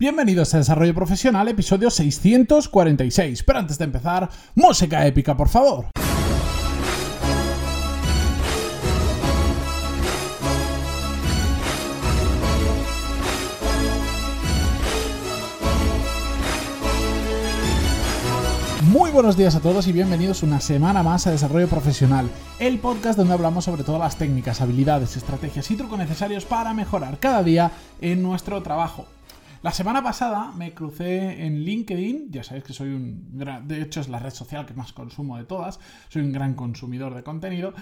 Bienvenidos a Desarrollo Profesional, episodio 646. Pero antes de empezar, música épica, por favor. Muy buenos días a todos y bienvenidos una semana más a Desarrollo Profesional, el podcast donde hablamos sobre todas las técnicas, habilidades, estrategias y trucos necesarios para mejorar cada día en nuestro trabajo. La semana pasada me crucé en LinkedIn, ya sabéis que soy de hecho es la red social que más consumo de todas, soy un gran consumidor de contenido.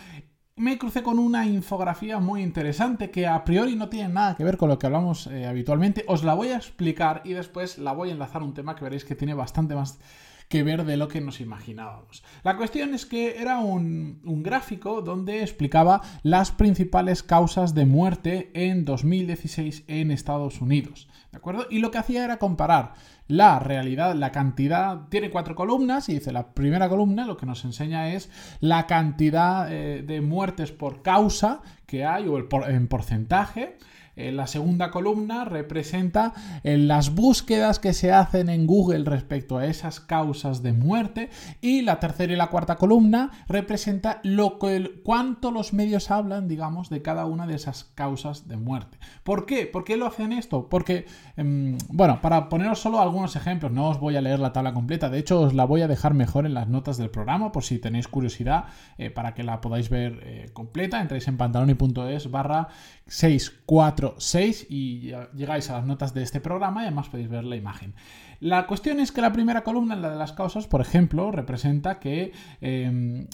Me crucé con una infografía muy interesante que a priori no tiene nada que ver con lo que hablamos habitualmente. Os la voy a explicar y después la voy a enlazar a un tema que veréis que tiene bastante más que ver de lo que nos imaginábamos. La cuestión es que era un gráfico donde explicaba las principales causas de muerte en 2016 en Estados Unidos, ¿de acuerdo? Y lo que hacía era comparar la realidad, la cantidad, tiene 4 columnas y dice la primera columna lo que nos enseña es la cantidad de muertes por causa que hay o en porcentaje. La segunda columna representa las búsquedas que se hacen en Google respecto a esas causas de muerte. Y la tercera y la cuarta columna representa cuánto los medios hablan, digamos, de cada una de esas causas de muerte. ¿Por qué? ¿Por qué lo hacen esto? Porque, para poneros solo algunos ejemplos, no os voy a leer la tabla completa. De hecho, os la voy a dejar mejor en las notas del programa, por si tenéis curiosidad, para que la podáis ver completa. Entráis en pantaloni.es /646 y llegáis a las notas de este programa y además podéis ver la imagen. La cuestión es que la primera columna, la de las causas, por ejemplo, representa que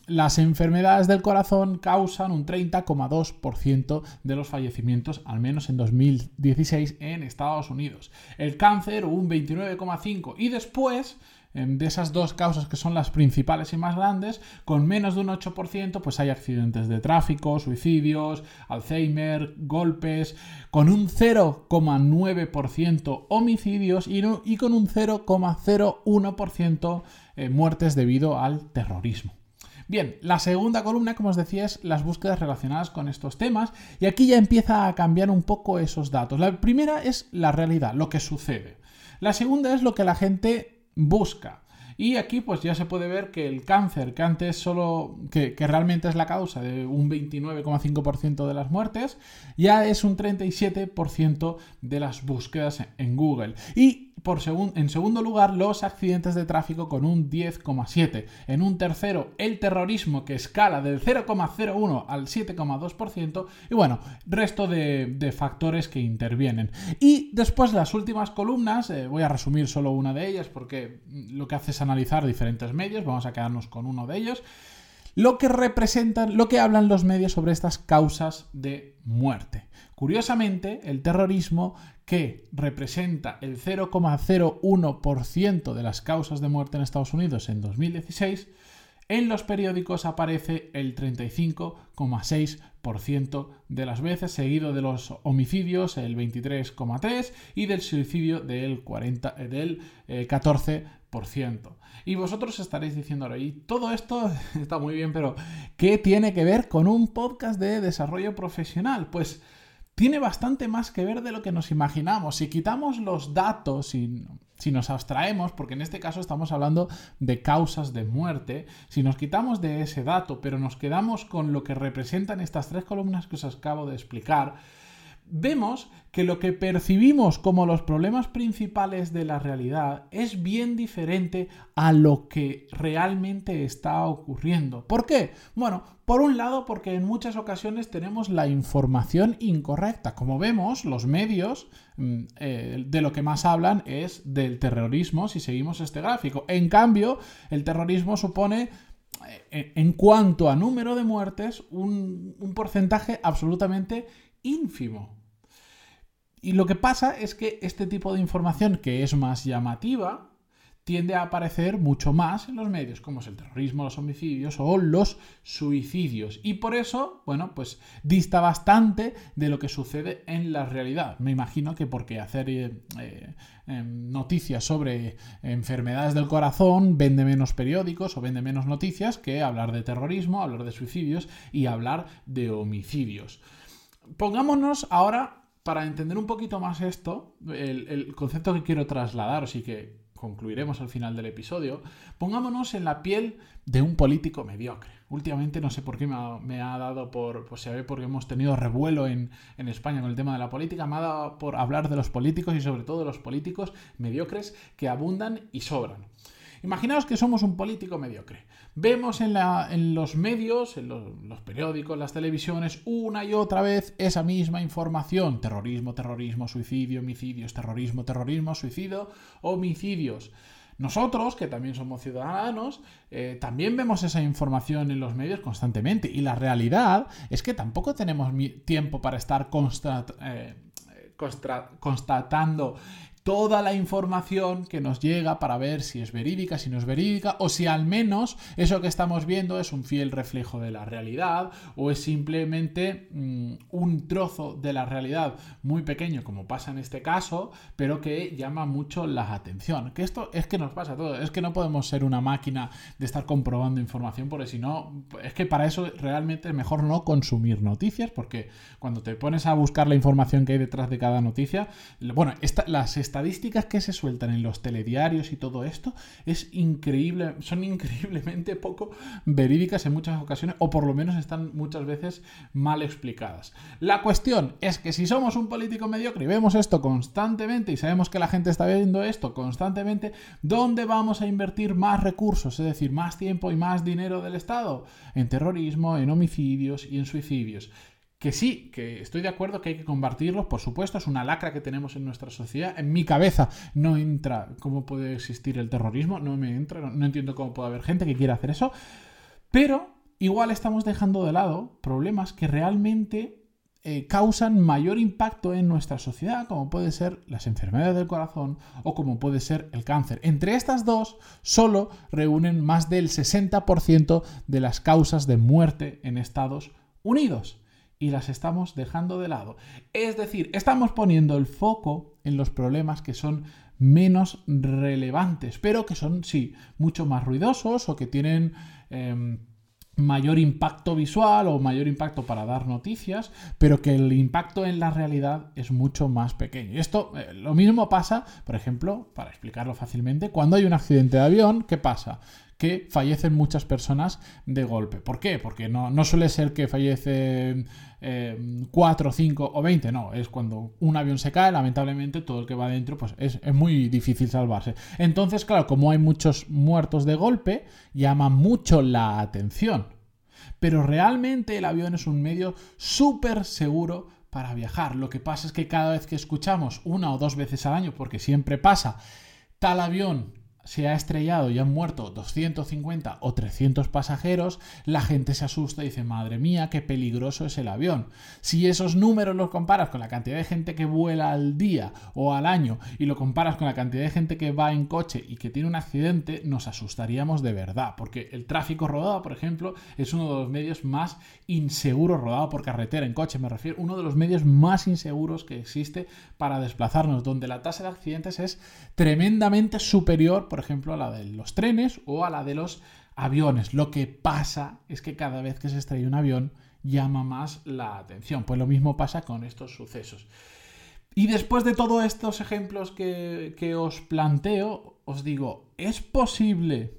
las enfermedades del corazón causan un 30,2% de los fallecimientos, al menos en 2016 en Estados Unidos. El cáncer un 29,5% y después de esas dos causas que son las principales y más grandes, con menos de un 8%, pues hay accidentes de tráfico, suicidios, Alzheimer, golpes, con un 0,9% homicidios y con un 0,01% muertes debido al terrorismo. Bien, la segunda columna, como os decía, es las búsquedas relacionadas con estos temas y aquí ya empieza a cambiar un poco esos datos. La primera es la realidad, lo que sucede. La segunda es lo que la gente busca. Y aquí pues ya se puede ver que el cáncer, que antes que realmente es la causa de un 29,5% de las muertes, ya es un 37% de las búsquedas en Google. Y en segundo lugar, los accidentes de tráfico con un 10,7%. En un tercero, el terrorismo, que escala del 0,01% al 7,2%. Y bueno, resto de factores que intervienen. Y después las últimas columnas, voy a resumir solo una de ellas porque lo que hace es analizar diferentes medios. Vamos a quedarnos con uno de ellos. Lo que representan, lo que hablan los medios sobre estas causas de muerte. Curiosamente, el terrorismo, que representa el 0,01% de las causas de muerte en Estados Unidos en 2016, en los periódicos aparece el 35,6% de las veces, seguido de los homicidios, el 23,3%, y del suicidio del 14%. Y vosotros estaréis diciendo ahora, y todo esto está muy bien, pero ¿qué tiene que ver con un podcast de desarrollo profesional? Pues tiene bastante más que ver de lo que nos imaginamos. Si quitamos los datos y si nos abstraemos, porque en este caso estamos hablando de causas de muerte, si nos quitamos de ese dato, pero nos quedamos con lo que representan estas tres columnas que os acabo de explicar, vemos que lo que percibimos como los problemas principales de la realidad es bien diferente a lo que realmente está ocurriendo. ¿Por qué? Bueno, por un lado, porque en muchas ocasiones tenemos la información incorrecta. Como vemos, los medios de lo que más hablan es del terrorismo, si seguimos este gráfico. En cambio, el terrorismo supone, en cuanto a número de muertes, un porcentaje absolutamente ínfimo. Y lo que pasa es que este tipo de información, que es más llamativa, tiende a aparecer mucho más en los medios, como es el terrorismo, los homicidios o los suicidios. Y por eso, pues dista bastante de lo que sucede en la realidad. Me imagino que porque hacer noticias sobre enfermedades del corazón vende menos periódicos o vende menos noticias que hablar de terrorismo, hablar de suicidios y hablar de homicidios. Pongámonos ahora para entender un poquito más esto, el concepto que quiero trasladaros y que concluiremos al final del episodio, pongámonos en la piel de un político mediocre. Últimamente no sé por qué me ha dado por, pues se ve porque hemos tenido revuelo en España con el tema de la política, me ha dado por hablar de los políticos y sobre todo de los políticos mediocres que abundan y sobran. Imaginaos que somos un político mediocre. Vemos en los medios, en los periódicos, las televisiones, una y otra vez esa misma información. Terrorismo, terrorismo, suicidio, homicidios, terrorismo, terrorismo, suicidio, homicidios. Nosotros, que también somos ciudadanos, también vemos esa información en los medios constantemente. Y la realidad es que tampoco tenemos tiempo para estar constatando toda la información que nos llega para ver si es verídica, si no es verídica, o si al menos eso que estamos viendo es un fiel reflejo de la realidad o es simplemente un trozo de la realidad muy pequeño, como pasa en este caso, pero que llama mucho la atención. Que esto es que nos pasa a todos, es que no podemos ser una máquina de estar comprobando información, porque si no, es que para eso realmente es mejor no consumir noticias, porque cuando te pones a buscar la información que hay detrás de cada noticia, bueno, las estadísticas que se sueltan en los telediarios y todo esto es increíble, son increíblemente poco verídicas en muchas ocasiones, o por lo menos están muchas veces mal explicadas. La cuestión es que si somos un político mediocre y vemos esto constantemente y sabemos que la gente está viendo esto constantemente, ¿dónde vamos a invertir más recursos? Es decir, más tiempo y más dinero del Estado. En terrorismo, en homicidios y en suicidios. Que sí, que estoy de acuerdo que hay que combatirlos, por supuesto, es una lacra que tenemos en nuestra sociedad. En mi cabeza no entra cómo puede existir el terrorismo, no me entra, no entiendo cómo puede haber gente que quiera hacer eso, pero igual estamos dejando de lado problemas que realmente causan mayor impacto en nuestra sociedad, como puede ser las enfermedades del corazón o como puede ser el cáncer. Entre estas dos solo reúnen más del 60% de las causas de muerte en Estados Unidos. Y las estamos dejando de lado. Es decir, estamos poniendo el foco en los problemas que son menos relevantes, pero que son, sí, mucho más ruidosos o que tienen mayor impacto visual o mayor impacto para dar noticias, pero que el impacto en la realidad es mucho más pequeño. Y esto, lo mismo pasa, por ejemplo, para explicarlo fácilmente, cuando hay un accidente de avión, ¿qué pasa? Que fallecen muchas personas de golpe. ¿Por qué? Porque no suele ser que fallecen 4, 5 o 20, no. Es cuando un avión se cae, lamentablemente, todo el que va dentro pues es muy difícil salvarse. Entonces, claro, como hay muchos muertos de golpe, llama mucho la atención. Pero realmente el avión es un medio súper seguro para viajar. Lo que pasa es que cada vez que escuchamos una o dos veces al año, porque siempre pasa, tal avión se ha estrellado y han muerto 250 o 300 pasajeros, la gente se asusta y dice, madre mía, qué peligroso es el avión. Si esos números los comparas con la cantidad de gente que vuela al día o al año y lo comparas con la cantidad de gente que va en coche y que tiene un accidente, nos asustaríamos de verdad, porque el tráfico rodado, por ejemplo, es uno de los medios más inseguros, rodado por carretera, en coche me refiero, uno de los medios más inseguros que existe para desplazarnos, donde la tasa de accidentes es tremendamente superior, por ejemplo, a la de los trenes o a la de los aviones. Lo que pasa es que cada vez que se estrella un avión llama más la atención. Pues lo mismo pasa con estos sucesos. Y después de todos estos ejemplos que os planteo, os digo, ¿es posible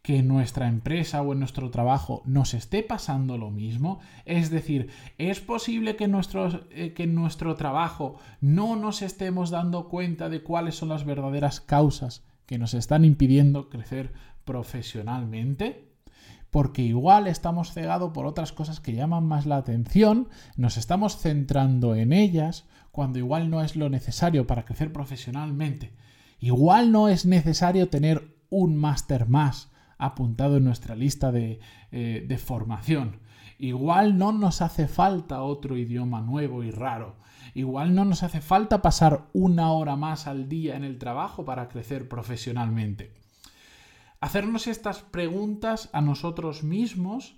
que en nuestra empresa o en nuestro trabajo nos esté pasando lo mismo? Es decir, ¿es posible que en nuestro trabajo no nos estemos dando cuenta de cuáles son las verdaderas causas que nos están impidiendo crecer profesionalmente? Porque igual estamos cegados por otras cosas que llaman más la atención, nos estamos centrando en ellas cuando igual no es lo necesario para crecer profesionalmente. Igual no es necesario tener un máster más apuntado en nuestra lista de formación. Igual no nos hace falta otro idioma nuevo y raro. Igual no nos hace falta pasar una hora más al día en el trabajo para crecer profesionalmente. Hacernos estas preguntas a nosotros mismos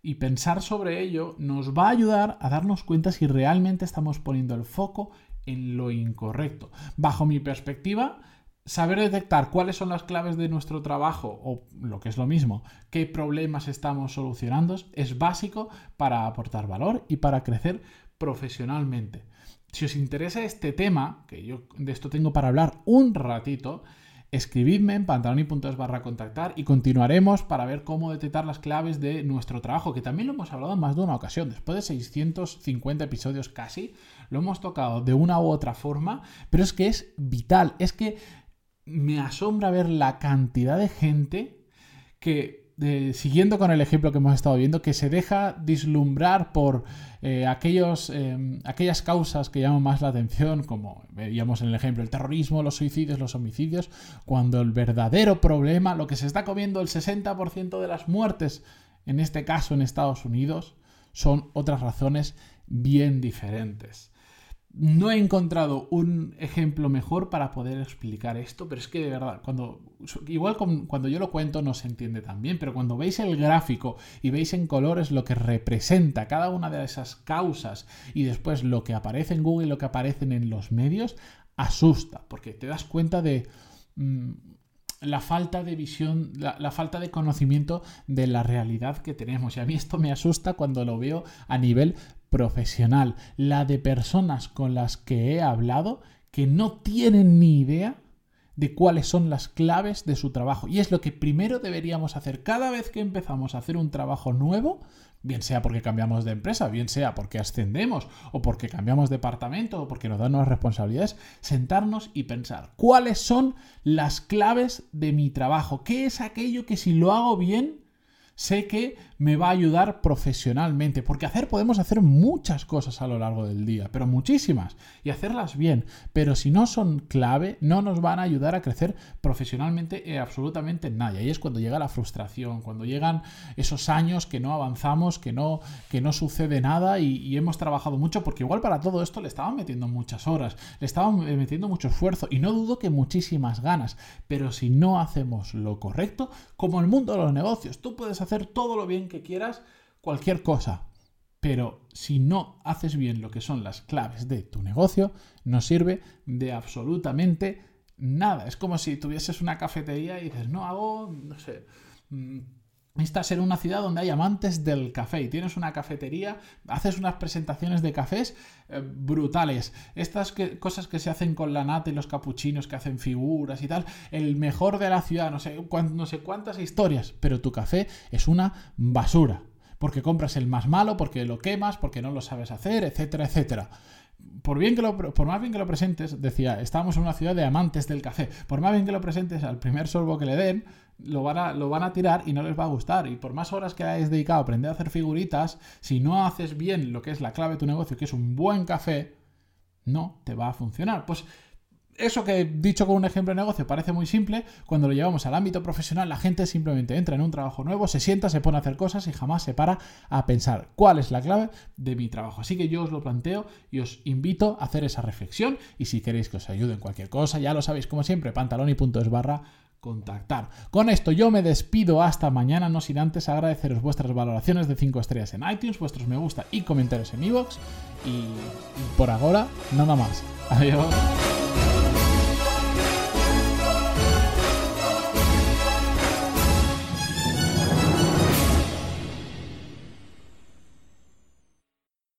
y pensar sobre ello nos va a ayudar a darnos cuenta si realmente estamos poniendo el foco en lo incorrecto. Bajo mi perspectiva, saber detectar cuáles son las claves de nuestro trabajo o, lo que es lo mismo, qué problemas estamos solucionando es básico para aportar valor y para crecer profesionalmente. Si os interesa este tema, que yo de esto tengo para hablar un ratito, escribidme en pantaloni.es/contactar y continuaremos para ver cómo detectar las claves de nuestro trabajo, que también lo hemos hablado en más de una ocasión. Después de 650 episodios casi, lo hemos tocado de una u otra forma, pero es que es vital. Es que me asombra ver la cantidad de gente que, siguiendo con el ejemplo que hemos estado viendo, que se deja deslumbrar por aquellas causas que llaman más la atención, como veíamos en el ejemplo, el terrorismo, los suicidios, los homicidios, cuando el verdadero problema, lo que se está comiendo el 60% de las muertes, en este caso en Estados Unidos, son otras razones bien diferentes. No he encontrado un ejemplo mejor para poder explicar esto, pero es que de verdad, cuando yo lo cuento no se entiende tan bien, pero cuando veis el gráfico y veis en colores lo que representa cada una de esas causas y después lo que aparece en Google y lo que aparecen en los medios, asusta, porque te das cuenta de la falta de visión, la falta de conocimiento de la realidad que tenemos. Y a mí esto me asusta cuando lo veo a nivel profesional, la de personas con las que he hablado que no tienen ni idea de cuáles son las claves de su trabajo. Y es lo que primero deberíamos hacer cada vez que empezamos a hacer un trabajo nuevo, bien sea porque cambiamos de empresa, bien sea porque ascendemos o porque cambiamos de departamento o porque nos dan nuevas responsabilidades, sentarnos y pensar cuáles son las claves de mi trabajo, qué es aquello que si lo hago bien sé que me va a ayudar profesionalmente, porque podemos hacer muchas cosas a lo largo del día, pero muchísimas, y hacerlas bien, pero si no son clave, no nos van a ayudar a crecer profesionalmente absolutamente nada. Y es cuando llega la frustración, cuando llegan esos años que no avanzamos, que no sucede nada y hemos trabajado mucho, porque igual para todo esto le estaban metiendo muchas horas, le estaban metiendo mucho esfuerzo, y no dudo que muchísimas ganas, pero si no hacemos lo correcto, como el mundo de los negocios, tú puedes hacer todo lo bien que quieras, cualquier cosa, pero si no haces bien lo que son las claves de tu negocio, no sirve de absolutamente nada. Es como si tuvieses una cafetería y dices, esta será una ciudad donde hay amantes del café, y tienes una cafetería, haces unas presentaciones de cafés brutales, cosas que se hacen con la nata y los capuchinos que hacen figuras y tal, el mejor de la ciudad, no sé cuántas historias, pero tu café es una basura, porque compras el más malo, porque lo quemas, porque no lo sabes hacer, etcétera, etcétera. Por más bien que lo presentes, decía, estamos en una ciudad de amantes del café, por más bien que lo presentes, al primer sorbo que le den, lo van a tirar y no les va a gustar. Y por más horas que hayas dedicado a aprender a hacer figuritas, si no haces bien lo que es la clave de tu negocio, que es un buen café, no te va a funcionar. Pues eso que he dicho con un ejemplo de negocio parece muy simple, cuando lo llevamos al ámbito profesional, la gente simplemente entra en un trabajo nuevo, se sienta, se pone a hacer cosas y jamás se para a pensar cuál es la clave de mi trabajo. Así que yo os lo planteo y os invito a hacer esa reflexión, y si queréis que os ayude en cualquier cosa, ya lo sabéis, como siempre, pantaloni.es/contactar. Con esto yo me despido hasta mañana, no sin antes agradeceros vuestras valoraciones de 5 estrellas en iTunes, vuestros me gusta y comentarios en iVoox, y por ahora, nada más. Adiós.